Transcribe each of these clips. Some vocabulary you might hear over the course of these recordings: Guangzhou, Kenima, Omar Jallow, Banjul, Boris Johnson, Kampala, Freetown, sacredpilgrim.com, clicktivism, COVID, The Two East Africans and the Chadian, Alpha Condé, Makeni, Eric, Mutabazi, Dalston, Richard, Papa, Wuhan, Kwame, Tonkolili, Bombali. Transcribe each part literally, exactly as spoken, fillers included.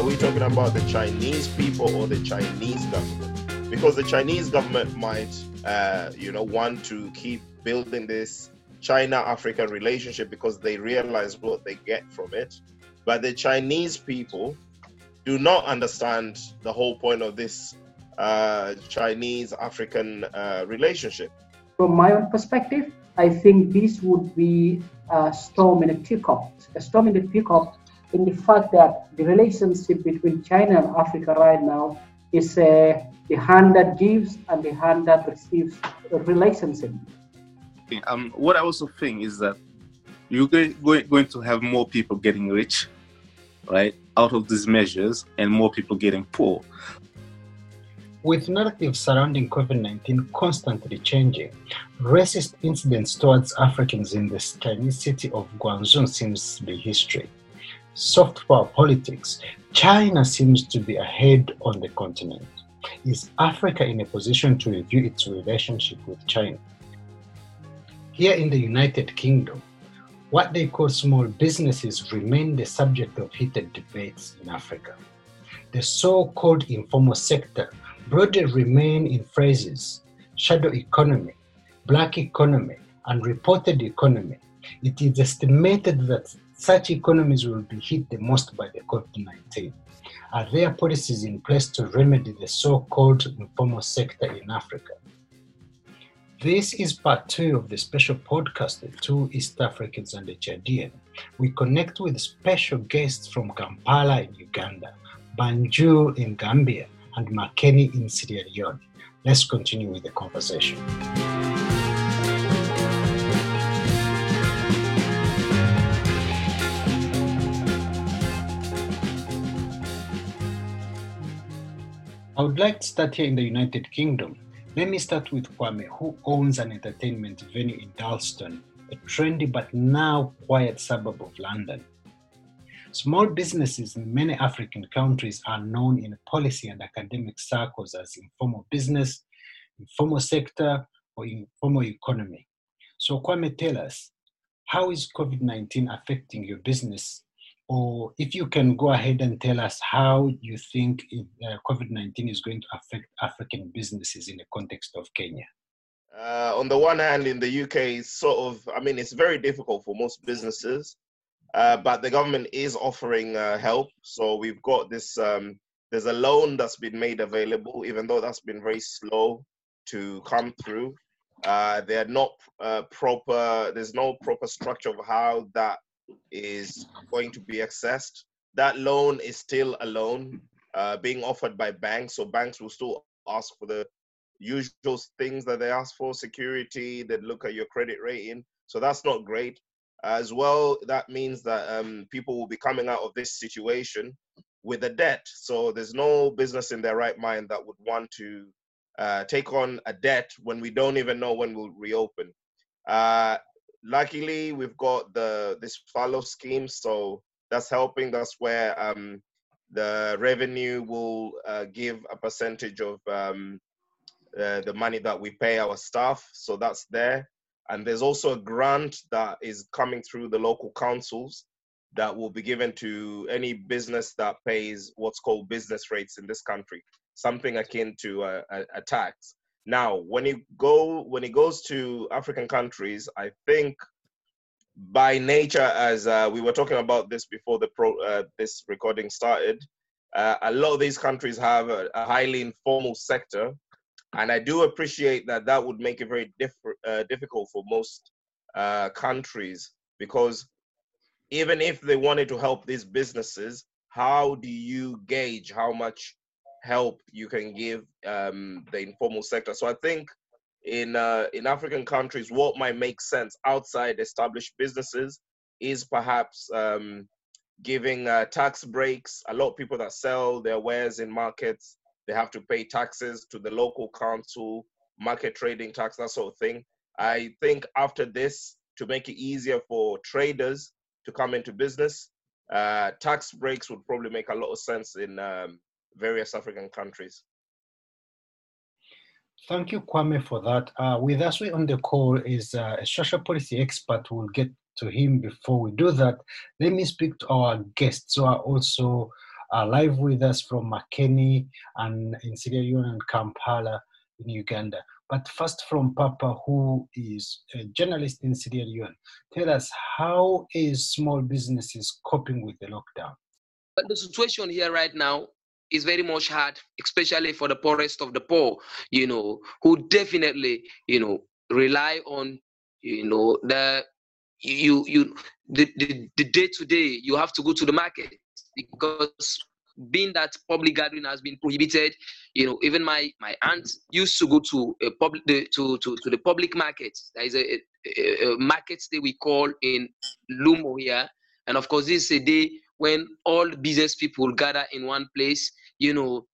Are we talking about the Chinese people or the Chinese government? Because the Chinese government might, uh, you know, want to keep building this China-African relationship because they realize what they get from it. But the Chinese people do not understand the whole point of this uh, Chinese-African uh, relationship. From my own perspective, I think this would be a storm in a teacup. A storm in a teacup in the fact that the relationship between China and Africa right now is uh, the hand that gives and the hand that receives a relationship. Um, what I also think is that you're going to have more people getting rich, right, out of these measures, and more people getting poor. With narratives surrounding COVID nineteen constantly changing, racist incidents towards Africans in the Chinese city of Guangzhou seems to be history. Soft power politics, China seems to be ahead on the continent. Is Africa in a position to review its relationship with China? Here in the United Kingdom, what they call small businesses remain the subject of heated debates in Africa. The so-called informal sector broadly remain in phrases, shadow economy, black economy, and reported economy. It is estimated that such economies will be hit the most by the COVID nineteen. Are there policies in place to remedy the so-called informal sector in Africa? This is part two of the special podcast, The Two East Africans and the Chadian. We connect with special guests from Kampala in Uganda, Banjul in Gambia, and Makeni in Sierra Leone. Let's continue with the conversation. I would like to start here in the United Kingdom. Let me start with Kwame, who owns an entertainment venue in Dalston, a trendy but now quiet suburb of London. Small businesses in many African countries are known in policy and academic circles as informal business, informal sector, or informal economy. So Kwame, tell us, how is COVID nineteen affecting your business? Or if you can go ahead and tell us how you think COVID nineteen is going to affect African businesses in the context of Kenya. Uh, on the one hand, in the U K, it's sort of, I mean, it's very difficult for most businesses. Uh, but the government is offering uh, help. So we've got this, um, there's a loan that's been made available, even though that's been very slow to come through. Uh, they're not uh, proper, there's no proper structure of how that is going to be accessed. That loan is still a loan uh, being offered by banks. So banks will still ask for the usual things that they ask for, security, they look at your credit rating. So that's not great. As well, that means that um, people will be coming out of this situation with a debt. So there's no business in their right mind that would want to uh, take on a debt when we don't even know when we'll reopen. Uh, luckily, we've got the this follow scheme, so that's helping. That's where um, the revenue will uh, give a percentage of um, uh, the money that we pay our staff. So that's there. And there's also a grant that is coming through the local councils that will be given to any business that pays what's called business rates in this country, something akin to a, a, a tax. Now, when you go, when it goes to African countries, I think by nature, as uh, we were talking about this before the pro, uh, this recording started, uh, a lot of these countries have a, a highly informal sector. And I do appreciate that that would make it very diff- uh, difficult for most uh, countries, because even if they wanted to help these businesses, how do you gauge how much help you can give um, the informal sector? So I think in uh, in African countries, what might make sense outside established businesses is perhaps um, giving uh, tax breaks. A lot of people that sell their wares in markets, they have to pay taxes to the local council, market trading tax, that sort of thing. I think after this, to make it easier for traders to come into business, uh, tax breaks would probably make a lot of sense in um, various African countries. Thank you, Kwame, for that. Uh, with us on the call is uh, a social policy expert. We'll get to him before we do that. Let me speak to our guests who are also are live with us from Makeni and in Sierra Leone and Kampala in Uganda. But first from Papa, who is a journalist in Sierra Leone. Tell us, how is small businesses coping with the lockdown? But the situation here right now is very much hard, especially for the poorest of the poor, you know, who definitely, you know, rely on, you know, the you you the, the, the day to day. You have to go to the market because being that public gathering has been prohibited, you know, even my my aunt used to go to a public to, to to the public market. There is a, a, a market that we call in Lumo here, and of course this is a day when all the business people gather in one place, you know,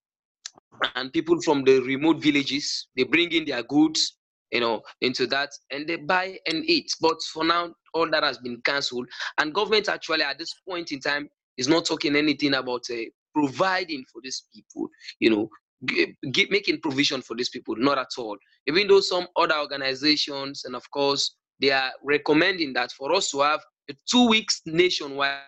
and people from the remote villages, they bring in their goods, you know, into that, and they buy and eat. But for now, all that has been cancelled. And government actually at this point in time is not talking anything about uh, providing for these people, you know, g g making provision for these people, not at all. Even though some other organizations, and of course, they are recommending that for us to have a two weeks nationwide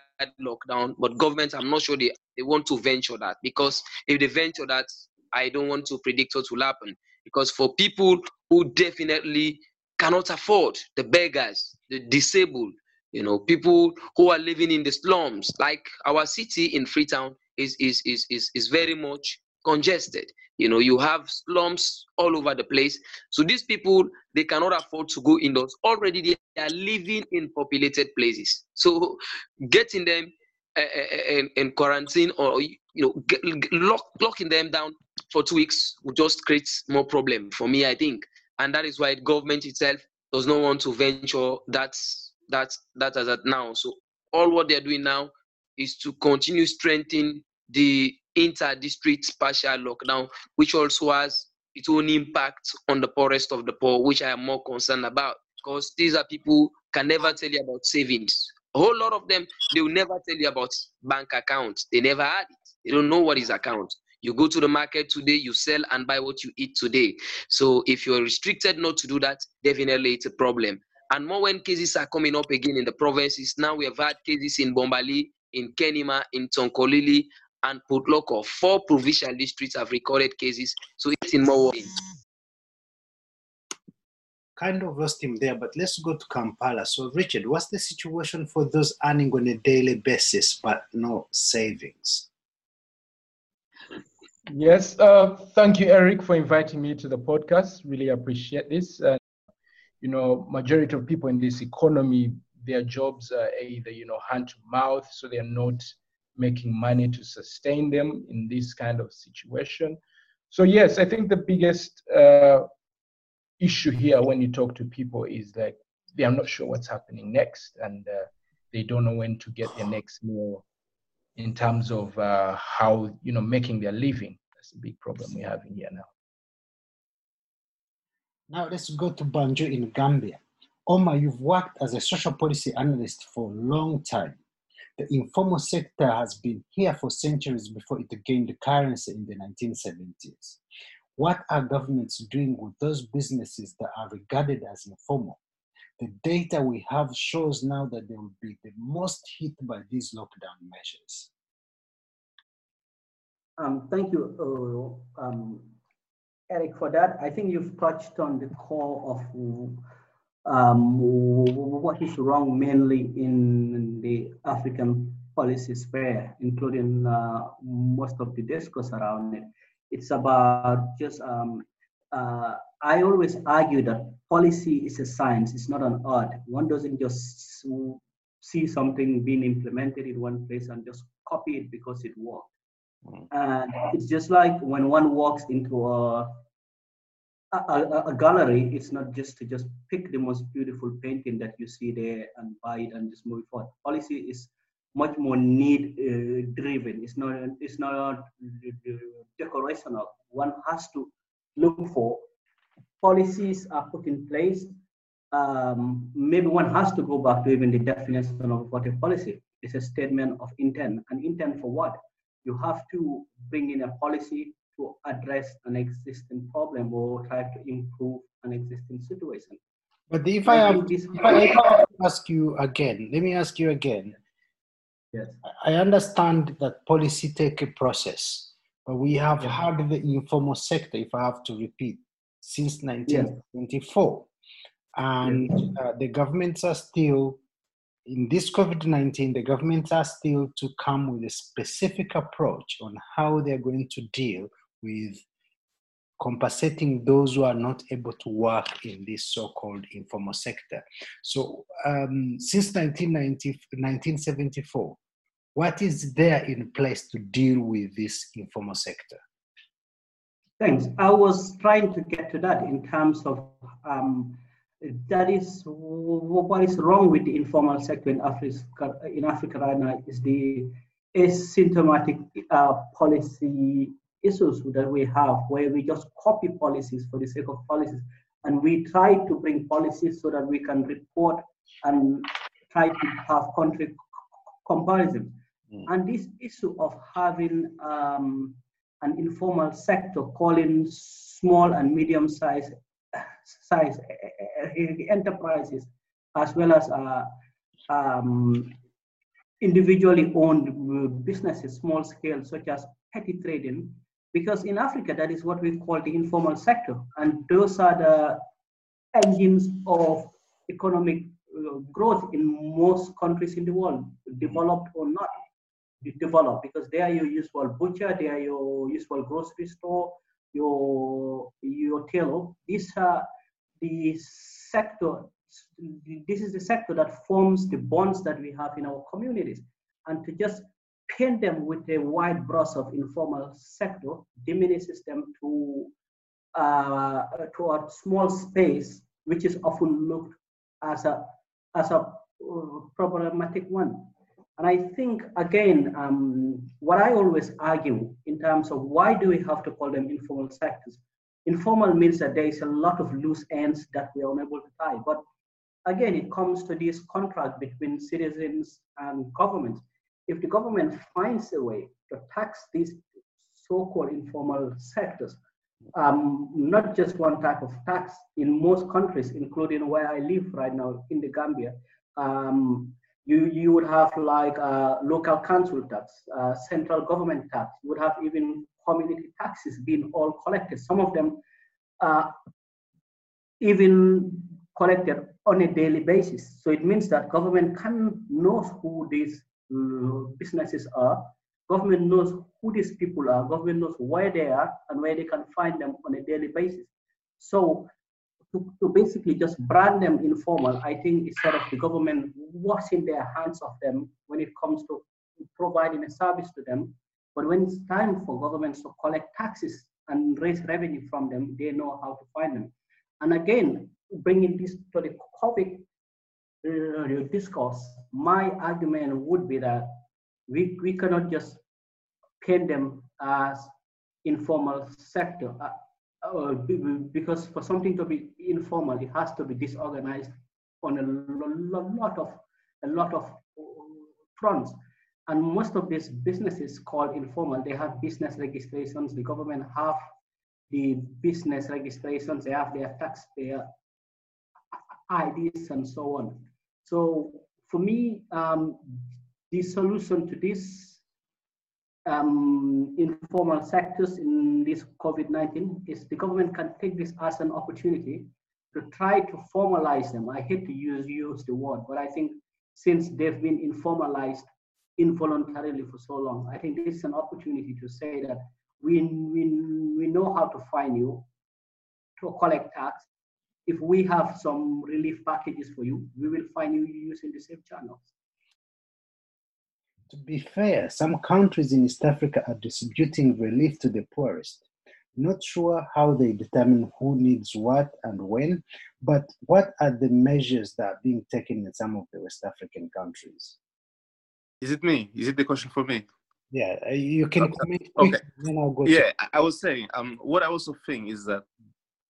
lockdown, but governments, I'm not sure they, they want to venture that, because if they venture that, I don't want to predict what will happen. Because for people who definitely cannot afford, the beggars, the disabled, you know, people who are living in the slums, like our city in Freetown is, is, is, is, is very much congested. You know, you have slums all over the place. So these people, they cannot afford to go indoors. Already they are living in populated places. So getting them in, in quarantine, or, you know, lock, locking them down for two weeks will just create more problem for me, I think. And that is why government itself does not want to venture that, that, that as at now. So all what they're doing now is to continue strengthening the inter-district partial lockdown, which also has its own impact on the poorest of the poor, which I am more concerned about, because these are people who can never tell you about savings. A whole lot of them, they will never tell you about bank accounts. They never had it. They don't know what is account. You go to the market today, you sell and buy what you eat today. So if you're restricted not to do that, definitely it's a problem. And more when cases are coming up again in the provinces. Now we have had cases in Bombali, in Kenima, in Tonkolili, and Putloko. Four provincial districts have recorded cases, so it's in more worry. Kind of lost him there, but let's go to Kampala. So, Richard, what's the situation for those earning on a daily basis but no savings? Yes, uh, thank you, Eric, for inviting me to the podcast. Really appreciate this. Uh, you know, majority of people in this economy, their jobs are either, you know, hand to mouth, so they are not making money to sustain them in this kind of situation. So yes, I think the biggest uh, issue here when you talk to people is that they are not sure what's happening next, and uh, they don't know when to get their next meal in terms of uh, how, you know, making their living. That's a big problem we have in here now. Now let's go to Banjul in Gambia. Omar, you've worked as a social policy analyst for a long time. The informal sector has been here for centuries before it gained currency in the nineteen seventies. What are governments doing with those businesses that are regarded as informal? The data we have shows now that they will be the most hit by these lockdown measures. Um, thank you, uh, um, Eric, for that. I think you've touched on the core of Um, what is wrong mainly in the African policy sphere, including uh, most of the discourse around it. It's about just, um, uh, I always argue that policy is a science, it's not an art. One doesn't just see something being implemented in one place and just copy it because it worked. And it's just like when one walks into a A, a, a gallery, it's not just to just pick the most beautiful painting that you see there and buy it and just move forward. Policy is much more need uh, driven. It's not it's not decorational. One has to look for policies are put in place. Um, maybe one has to go back to even the definition of what a policy is. A statement of intent. An intent for what? You have to bring in a policy to address an existing problem or try to improve an existing situation. But if I, am, if I ask you again, let me ask you again, Yes. I understand that policy take a process, but we have yeah. had the informal sector, if I have to repeat, since nineteen twenty-four. Yeah. And yeah. Uh, the governments are still, in this COVID nineteen, the governments are still to come with a specific approach on how they're going to deal with compensating those who are not able to work in this so-called informal sector. So um, since nineteen seventy-four, what is there in place to deal with this informal sector? Thanks. I was trying to get to that in terms of um, that is what is wrong with the informal sector in Africa, in Africa right now is the asymptomatic uh, policy issues that we have, where we just copy policies for the sake of policies, and we try to bring policies so that we can report and try to have country comparison. Mm. And this issue of having um, an informal sector calling small and medium-sized size enterprises, as well as uh, um, individually owned businesses, small scale, such as petty trading, because in Africa, that is what we call the informal sector. And those are the engines of economic growth in most countries in the world, developed or not developed, because they are your usual butcher, they are your usual grocery store, your, your tailor. These are the sector, this is the sector that forms the bonds that we have in our communities. And to just paint them with a wide brush of informal sector diminishes them to uh, to a small space, which is often looked as a as a uh, problematic one. And I think again, um, what I always argue in terms of why do we have to call them informal sectors? Informal means that there is a lot of loose ends that we are unable to tie. But again, it comes to this contract between citizens and governments. If the government finds a way to tax these so-called informal sectors, um, not just one type of tax, in most countries, including where I live right now in the Gambia, um, you, you would have like uh, local council tax, uh, central government tax, you would have even community taxes being all collected. Some of them are even collected on a daily basis. So it means that government can know who these businesses are, government knows who these people are, government knows where they are and where they can find them on a daily basis. So to, to basically just brand them informal, I think it's sort of the government washing their hands of them when it comes to providing a service to them. But when it's time for governments to collect taxes and raise revenue from them, they know how to find them. And again, bringing this to the COVID discourse, my argument would be that we, we cannot just paint them as informal sector uh, uh, because for something to be informal, it has to be disorganized on a lot of a lot of fronts. And most of these businesses called informal, they have business registrations. The government have the business registrations. They have their taxpayer I Ds and so on. So for me, um, the solution to this um, informal sectors in this COVID nineteen is the government can take this as an opportunity to try to formalize them. I hate to use, use the word, but I think since they've been informalized involuntarily for so long, I think this is an opportunity to say that we, we, we know how to find you, to collect tax. If we have some relief packages for you, we will find you using the same channels. To be fair, some countries in East Africa are distributing relief to the poorest. Not sure how they determine who needs what and when, but what are the measures that are being taken in some of the West African countries? Is it me? Is it the question for me? Yeah, you can comment. Okay. Then I'll go yeah, to I was saying, um, what I also think is that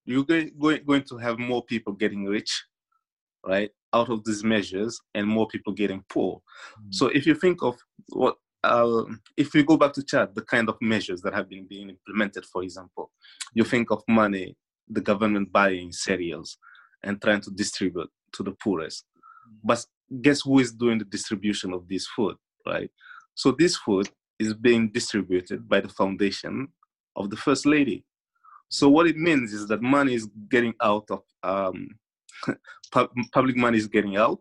you're going to have more people getting rich, right, out of these measures, and more people getting poor. Mm. So if you think of what, uh, if we go back to Chad, the kind of measures that have been being implemented, for example, you think of money, the government buying cereals and trying to distribute to the poorest. Mm. But guess who is doing the distribution of this food, right? So this food is being distributed by the foundation of the First Lady. So what it means is that money is getting out of, um, pu- public money is getting out,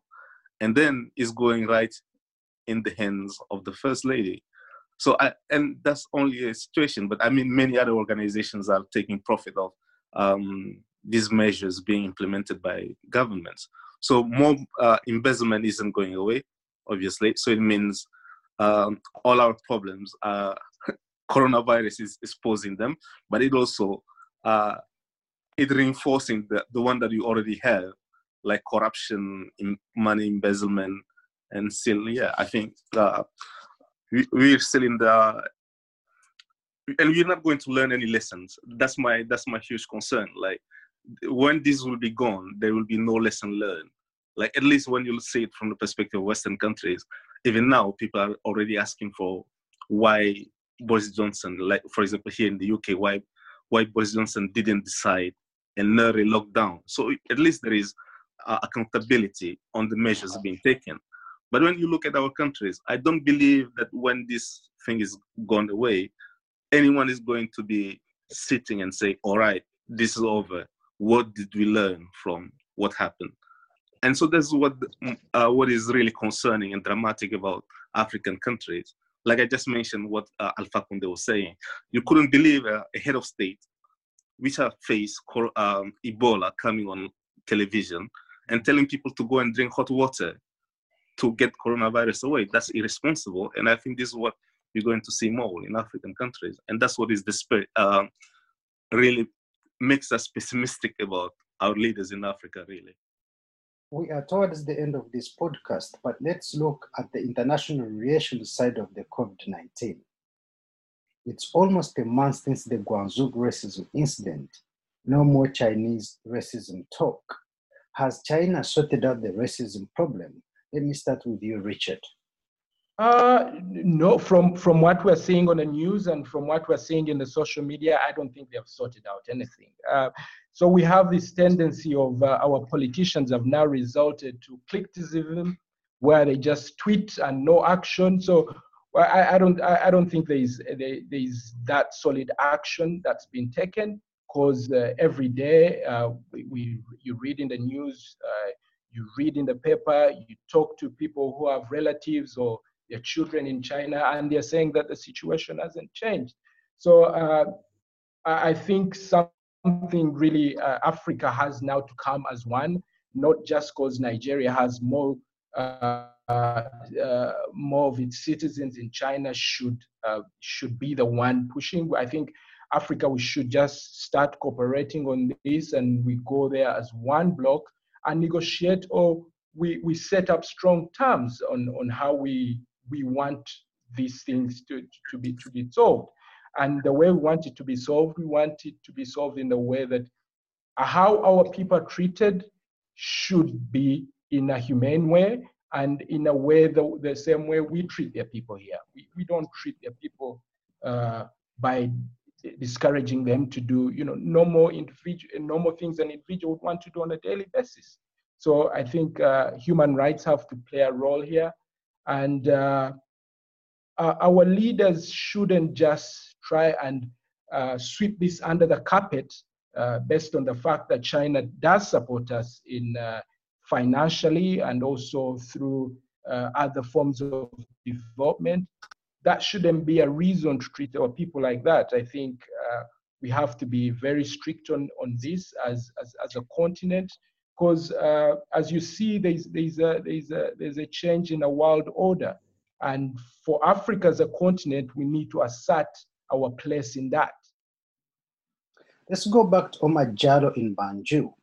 and then is going right in the hands of the First Lady. So, I, and that's only a situation, but I mean, many other organizations are taking profit of um, these measures being implemented by governments. So more uh, investment isn't going away, obviously. So it means um, all our problems, uh, coronavirus is, is posing them, but it also, uh, it reinforcing the, the one that you already have, like corruption, in money embezzlement, and still, yeah, I think uh, we, we're still in the, and we're not going to learn any lessons. That's my that's my huge concern. Like, when this will be gone, there will be no lesson learned. Like, at least when you'll see it from the perspective of Western countries, even now, people are already asking for why Boris Johnson, like, for example, here in the U K, why why Boris Johnson didn't decide and early lockdown. So at least there is uh, accountability on the measures being taken. But when you look at our countries, I don't believe that when this thing is gone away, anyone is going to be sitting and say, all right, this is over. What did we learn from what happened? And so that's what uh, what is really concerning and dramatic about African countries. Like I just mentioned what uh, Alpha Condé was saying. You couldn't believe a, a head of state which have faced um, Ebola coming on television and telling people to go and drink hot water to get coronavirus away. That's irresponsible. And I think this is what you're going to see more in African countries. And that's what is the spirit, uh, really makes us pessimistic about our leaders in Africa, really. We are towards the end of this podcast, but let's look at the international relations side of the COVID nineteen. It's almost a month since the Guangzhou racism incident. No more Chinese racism talk. Has China sorted out the racism problem? Let me start with you, Richard. Uh, no, from, from what we're seeing on the news and from what we're seeing in the social media, I don't think they have sorted out anything. Uh, so we have this tendency of uh, our politicians have now resorted to clicktivism, where they just tweet and no action. So well, I, I don't I, I don't think there is there, there is that solid action that's been taken, because uh, every day uh, we, we you read in the news, uh, you read in the paper, you talk to people who have relatives or their children in China, and they're saying that the situation hasn't changed. So uh, I think something really uh, Africa has now to come as one, not just because Nigeria has more uh, uh, more of its citizens in China should uh, should be the one pushing. I think Africa, we should just start cooperating on this, and we go there as one block and negotiate, or we, we set up strong terms on, on how we we want these things to, to be to be solved. And the way we want it to be solved, we want it to be solved in the way that how our people are treated should be in a humane way and in a way the, the same way we treat their people here. We, we don't treat their people uh, by discouraging them to do, you know, no more individual, no more things an individual would want to do on a daily basis. So I think uh, human rights have to play a role here, and uh, uh, our leaders shouldn't just try and uh, sweep this under the carpet uh, based on the fact that China does support us in uh, financially and also through uh, other forms of development. That shouldn't be a reason to treat our people like that. I think uh, we have to be very strict on, on this as, as, as a continent, because uh, as you see, there's, there's, a, there's, a, there's a change in the world order. And for Africa as a continent, we need to assert our place in that. Let's go back to Omar Jallow in Banjul.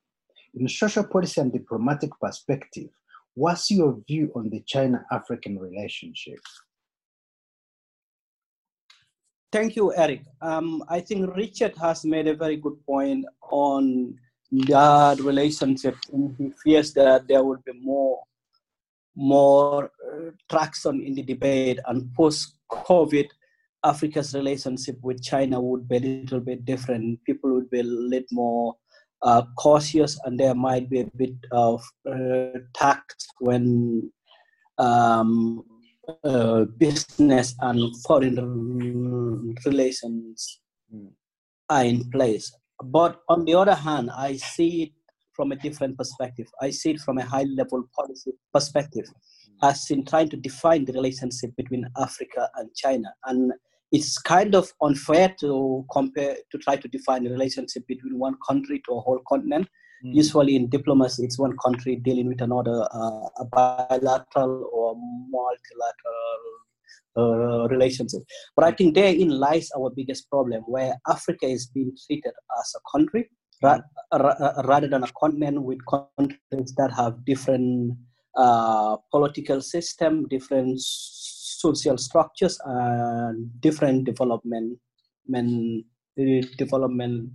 In social policy and diplomatic perspective, what's your view on the China-African relationship? Thank you, Eric. Um, I think Richard has made a very good point on that relationship. He fears that there will be more, more uh, traction in the debate, and post-COVID, Africa's relationship with China would be a little bit different. People would be a little more uh, cautious, and there might be a bit of uh, tact when um, uh, business and foreign relations are in place. But on the other hand, I see it from a different perspective. I see it from a high-level policy perspective, as in trying to define the relationship between Africa and China. And it's kind of unfair to compare, to try to define the relationship between one country to a whole continent. Mm. Usually in diplomacy, it's one country dealing with another, uh, a bilateral or multilateral uh, relationship. But I think therein lies our biggest problem, where Africa is being treated as a country ra ra rather than a continent, with countries that have different uh, political system, different social structures, and different development development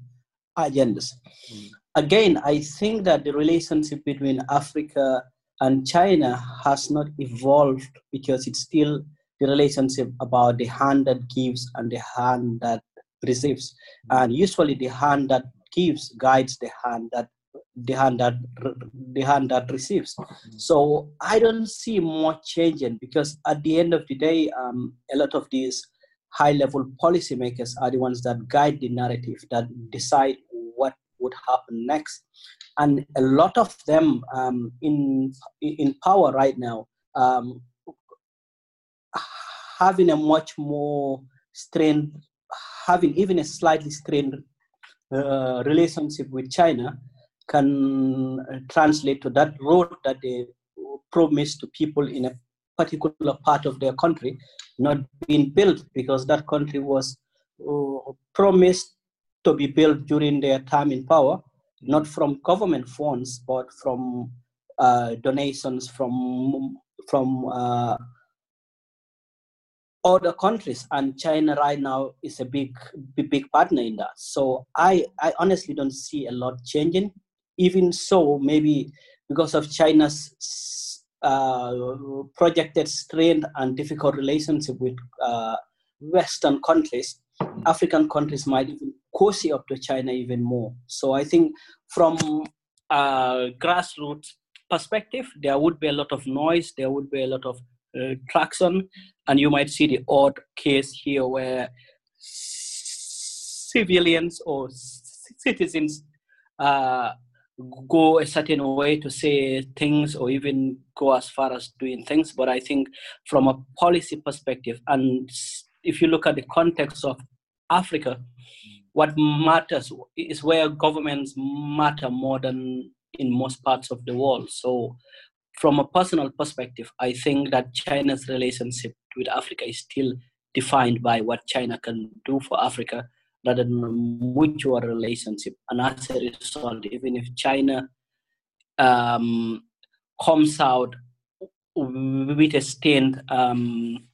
agendas. Mm. Again, I think that the relationship between Africa and China has not evolved, because it's still the relationship about the hand that gives and the hand that receives. And usually the hand that gives guides the hand that the hand that the hand that receives. So I don't see much changing, because at the end of the day, um, a lot of these high-level policymakers are the ones that guide the narrative, that decide what would happen next. And a lot of them um, in in power right now, um, having a much more strained, having even a slightly strained uh, relationship with China, can translate to that road that they promise to people in a particular part of their country not being built, because that country was uh, promised to be built during their time in power, not from government funds, but from uh, donations from from uh, other countries. And China right now is a big big partner in that. So I, I honestly don't see a lot changing. Even so, maybe because of China's uh, projected strained and difficult relationship with uh, Western countries, African countries might even cozy up to China even more. So I think from a grassroots perspective, there would be a lot of noise, there would be a lot of uh, traction, and you might see the odd case here where civilians or citizens uh, go a certain way to say things, or even go as far as doing things. But I think from a policy perspective, and if you look at the context of Africa, what matters is where governments matter more than in most parts of the world. So from a personal perspective, I think that China's relationship with Africa is still defined by what China can do for Africa, rather than a mutual relationship. And as a result, even if China um, comes out with a stained um,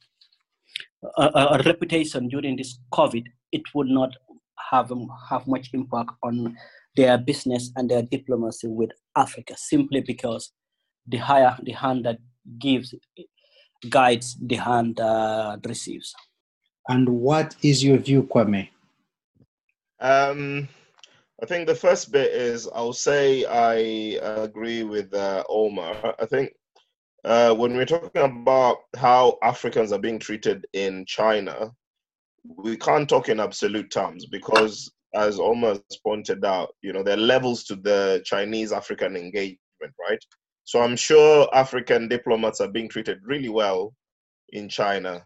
a, a reputation during this COVID, it would not have have much impact on their business and their diplomacy with Africa, simply because the higher the hand that gives guides the hand that receives. And what is your view, Kwame? Um, I think the first bit is, I'll say I agree with uh, Omar. I think uh, when we're talking about how Africans are being treated in China, we can't talk in absolute terms, because as Omar has pointed out, you know, there are levels to the Chinese-African engagement, right? So I'm sure African diplomats are being treated really well in China.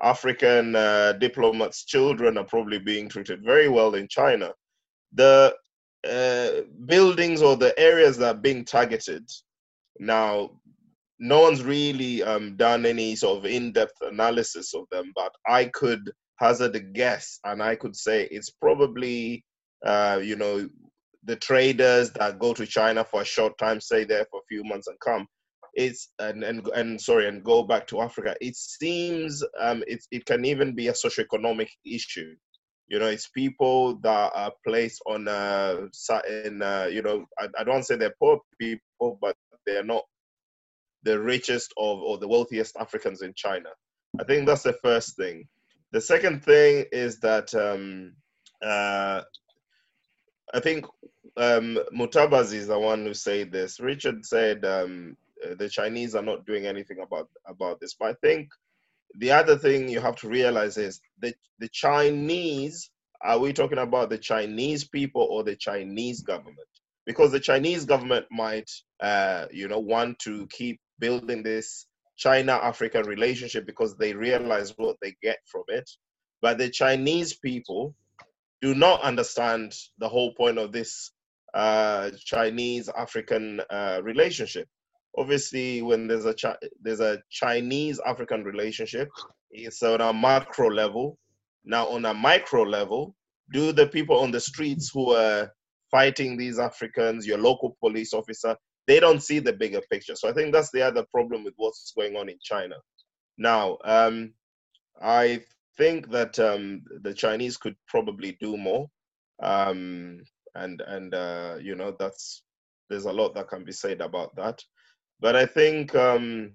African uh, diplomats' children are probably being treated very well in China. The uh, buildings or the areas that are being targeted now, no one's really um, done any sort of in-depth analysis of them, but I could hazard a guess, and I could say it's probably, uh, you know, the traders that go to China for a short time, stay there for a few months and come. It's and, and and sorry and go back to Africa. It seems um, it it can even be a socioeconomic issue. You know, it's people that are placed on a certain. Uh, you know, I, I don't want to say they're poor people, but they're not the richest of or the wealthiest Africans in China. I think that's the first thing. The second thing is that um, uh, I think um, Mutabazi is the one who said this. Richard said. Um, the Chinese are not doing anything about about this, but I think The other thing you have to realize is that the Chinese, are we talking about the Chinese people or the Chinese government? Because the Chinese government might, uh, you know, want to keep building this China-African relationship because they realize what they get from it. But the Chinese people do not understand the whole point of this uh, Chinese-African uh, relationship. Obviously, when there's a Chi there's a Chinese-African relationship, it's on a macro level. Now, on a micro level, do the people on the streets who are fighting these Africans, your local police officer, they don't see the bigger picture. So I think that's the other problem with what's going on in China. Now, um, I think that um, the Chinese could probably do more. Um, and, and uh, you know, that's, there's a lot that can be said about that. But I think, um,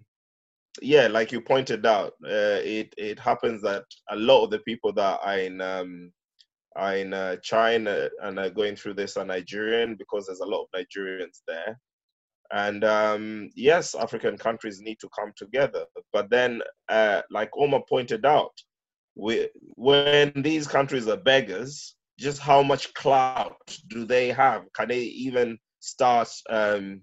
yeah, like you pointed out, uh, it, it happens that a lot of the people that are in, um, are in uh, China and are going through this are Nigerian, because there's a lot of Nigerians there. And um, yes, African countries need to come together. But then, uh, like Omar pointed out, we, when these countries are beggars, just how much clout do they have? Can they even start um,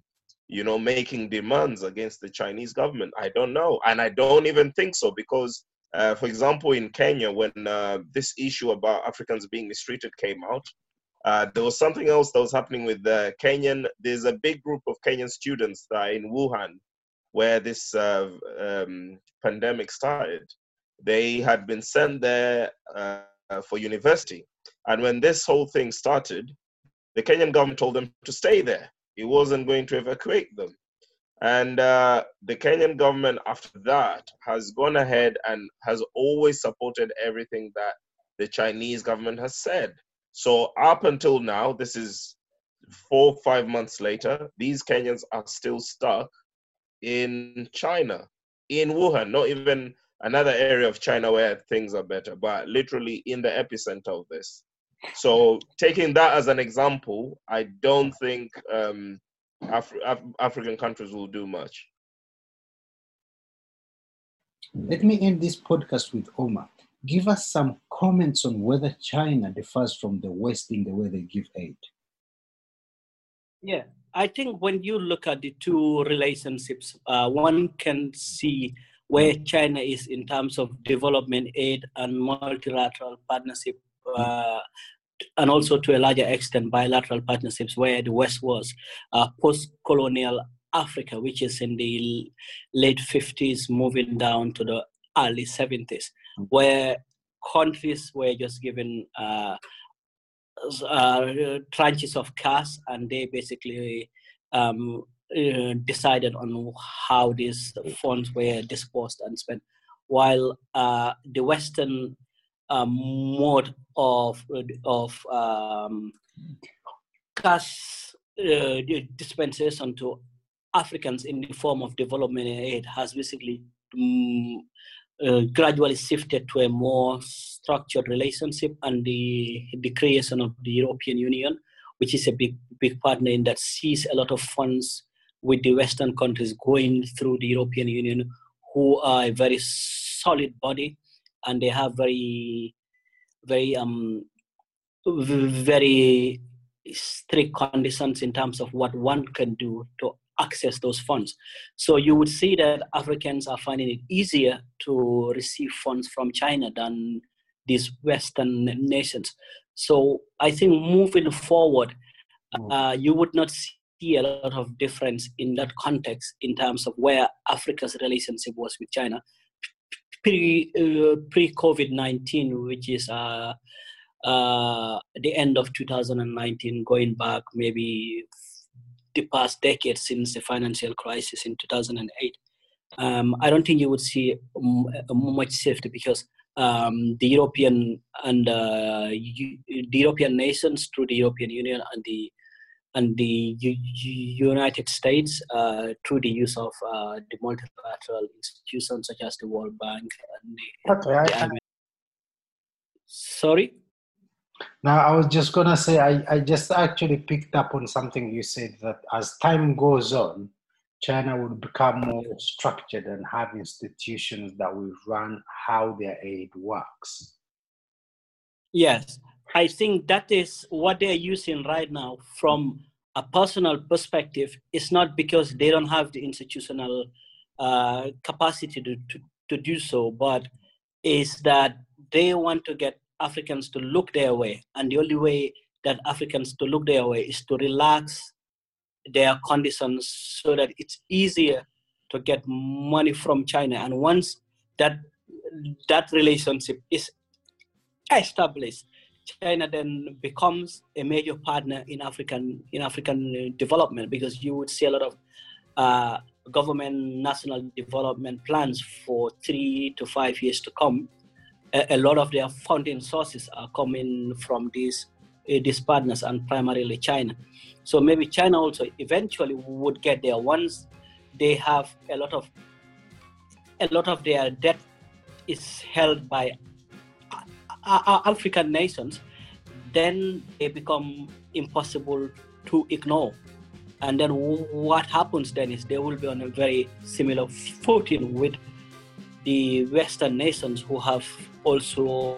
you know, making demands against the Chinese government? I don't know. And I don't even think so, because Uh, for example, in Kenya, when uh, this issue about Africans being mistreated came out, uh, there was something else that was happening with the Kenyan. There's a big group of Kenyan students that are in Wuhan, where this uh, um, pandemic started. They had been sent there uh, for university. And when this whole thing started, the Kenyan government told them to stay there. It wasn't going to evacuate them. And uh, the Kenyan government after that has gone ahead and has always supported everything that the Chinese government has said. So up until now, this is four, five months later, these Kenyans are still stuck in China, in Wuhan, not even another area of China where things are better, but literally in the epicenter of this. So taking that as an example, I don't think um, Af Af African countries will do much. Let me end this podcast with Omar. Give us some comments on whether China differs from the West in the way they give aid. Yeah, I think when you look at the two relationships, uh, one can see where China is in terms of development aid and multilateral partnership, uh, and also to a larger extent bilateral partnerships, where the West was uh, post-colonial Africa, which is in the late fifties moving down to the early seventies, where countries were just given uh, uh, tranches of cash, and they basically um, uh, decided on how these funds were disposed and spent, while uh, the Western Um, mode of of um, cash uh, dispensation to Africans in the form of development aid has basically um, uh, gradually shifted to a more structured relationship, and the the creation of the European Union, which is a big big partner in that, sees a lot of funds with the Western countries going through the European Union, who are a very solid body. And they have very, very, um, very strict conditions in terms of what one can do to access those funds. So you would see that Africans are finding it easier to receive funds from China than these Western nations. So I think moving forward, uh, you would not see a lot of difference in that context in terms of where Africa's relationship was with China pre uh, pre COVID nineteen, which is uh, uh, the end of two thousand nineteen, going back maybe the past decade since the financial crisis in two thousand eight. Um, I don't think you would see m much shift, because um, the European and uh, U the European nations through the European Union and the and the U United States uh, through the use of uh, the multilateral institutions such as the World Bank. And the, okay, I, the I, Sorry? Now, I was just gonna say, I, I just actually picked up on something you said, that as time goes on, China would become more structured and have institutions that will run how their aid works. Yes, I think that is what they're using right now from a personal perspective. It's not because they don't have the institutional uh, capacity to, to, to do so, but it's that they want to get Africans to look their way. And the only way that Africans to look their way is to relax their conditions so that it's easier to get money from China. And once that that relationship is established, China then becomes a major partner in African in African development, because you would see a lot of uh, government national development plans for three to five years to come. A, a lot of their funding sources are coming from these these partners, and primarily China. So maybe China also eventually would get there once they have a lot of a lot of their debt is held by African nations, then they become impossible to ignore. And then what happens then is they will be on a very similar footing with the Western nations who have also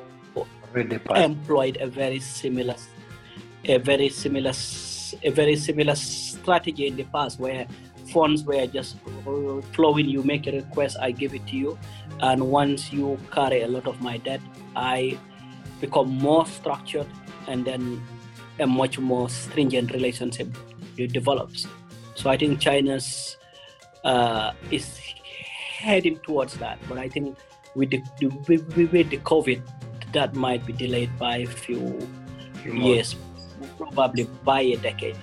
employed a very similar a very similar a very similar strategy in the past, where funds were just flowing. You make a request, I give it to you, and once you carry a lot of my debt, I become more structured, and then a much more stringent relationship develops. So I think China's uh, is heading towards that, but I think with the with the COVID, that might be delayed by a few years, probably by a decade.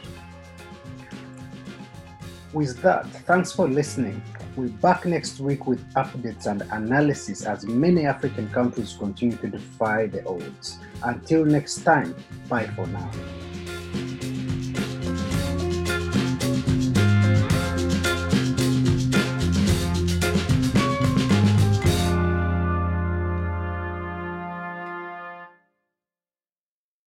With that, thanks for listening. We're back next week with updates and analysis as many African countries continue to defy the odds. Until next time, bye for now.